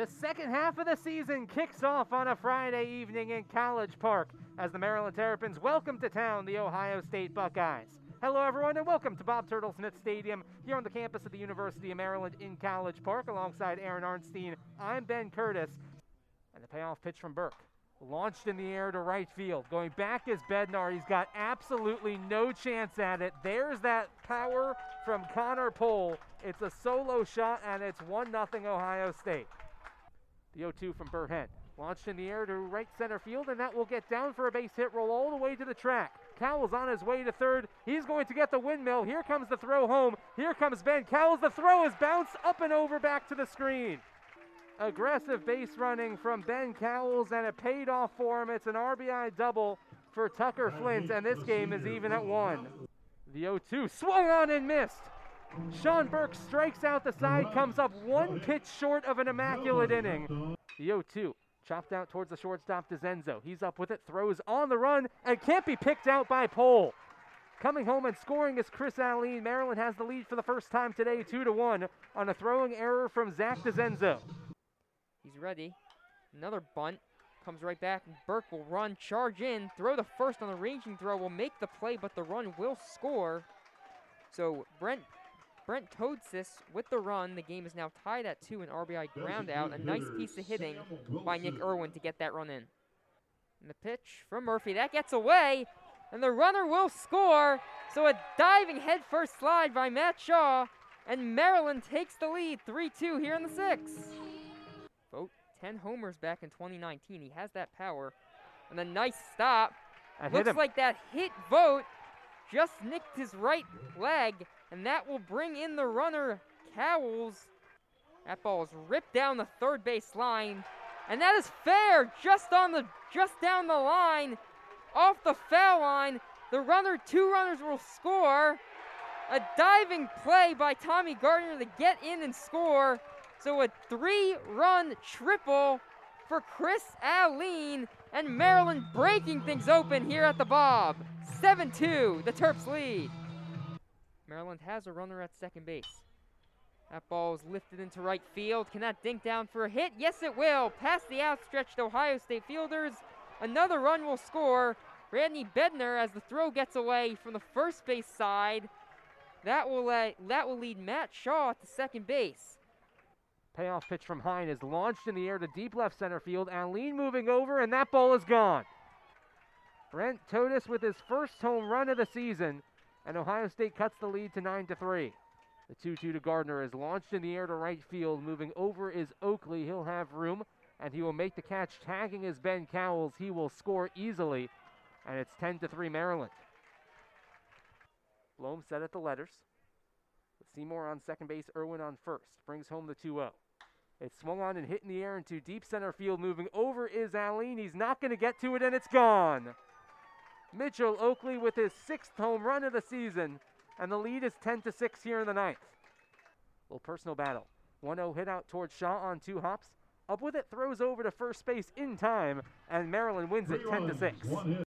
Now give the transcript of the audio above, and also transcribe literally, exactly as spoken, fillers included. The second half of the season kicks off on a Friday evening in College Park as the Maryland Terrapins welcome to town the Ohio State Buckeyes. Hello, everyone, and welcome to Bob Turtle Smith Stadium here on the campus of the University of Maryland in College Park. Alongside Aaron Arnstein, I'm Ben Curtis. And the payoff pitch from Burke, launched in the air to right field. Going back is Bednar. He's got absolutely no chance at it. There's that power from Connor Pohl. It's a solo shot, and it's one nothing Ohio State. The oh two from Burr Head, launched in the air to right center field, and that will get down for a base hit roll all the way to the track. Cowles on his way to third. He's going to get the windmill. Here comes the throw home. Here comes Ben Cowles. The throw is bounced up and over back to the screen. Aggressive base running from Ben Cowles, and it paid off for him. It's an R B I double for Tucker Flint, and this game is even at one. The oh two swung on and missed. Sean Burke strikes out the side, comes up one pitch short of an immaculate inning. The oh two, chopped out towards the shortstop DeZenzo. He's up with it, throws on the run, and can't be picked out by Pohl. Coming home and scoring is Chris Allen. Maryland has the lead for the first time today, two to one, on a throwing error from Zach DeZenzo. He's ready. Another bunt. Comes right back, and Burke will run, charge in, throw the first on the ranging throw, will make the play, but the run will score. So Brent... Brent Toadsis with the run. The game is now tied at two, an R B I ground out. A nice piece of hitting by Nick Irwin to get that run in. And the pitch from Murphy. That gets away, and the runner will score. So a diving headfirst slide by Matt Shaw, and Maryland takes the lead three two here in the sixth. Vogt, ten homers back in twenty nineteen. He has that power. And a nice stop. Looks like that hit Vogt. Just nicked his right leg, and that will bring in the runner, Cowles. That ball is ripped down the third base line, and that is fair, just on the, just down the line, off the foul line. The runner, two runners will score. A diving play by Tommy Gardner to get in and score. So a three-run triple for Chris Allen, and Maryland breaking things open here at the Bob. seven two, the Terps lead. Maryland has a runner at second base. That ball is lifted into right field. Can that dink down for a hit? Yes, it will. Past the outstretched Ohio State fielders. Another run will score. Randy Bedner, as the throw gets away from the first base side. That will, let, that will lead Matt Shaw to second base. Payoff pitch from Hein is launched in the air to deep left center field. Allen moving over, and that ball is gone. Brent Totis with his first home run of the season, and Ohio State cuts the lead to nine to three. The two two to Gardner is launched in the air to right field. Moving over is Oakley. He'll have room, and he will make the catch. Tagging is Ben Cowles. He will score easily, and it's ten to three Maryland. Blome set at the letters. With Seymour on second base, Irwin on first. Brings home the two oh. It's swung on and hit in the air into deep center field. Moving over is Allen. He's not going to get to it, and it's gone. Mitchell Oakley with his sixth home run of the season, and the lead is ten to six here in the ninth. Little personal battle. one oh hit out towards Shaw on two hops. Up with it, throws over to first base in time, and Maryland wins it ten to six.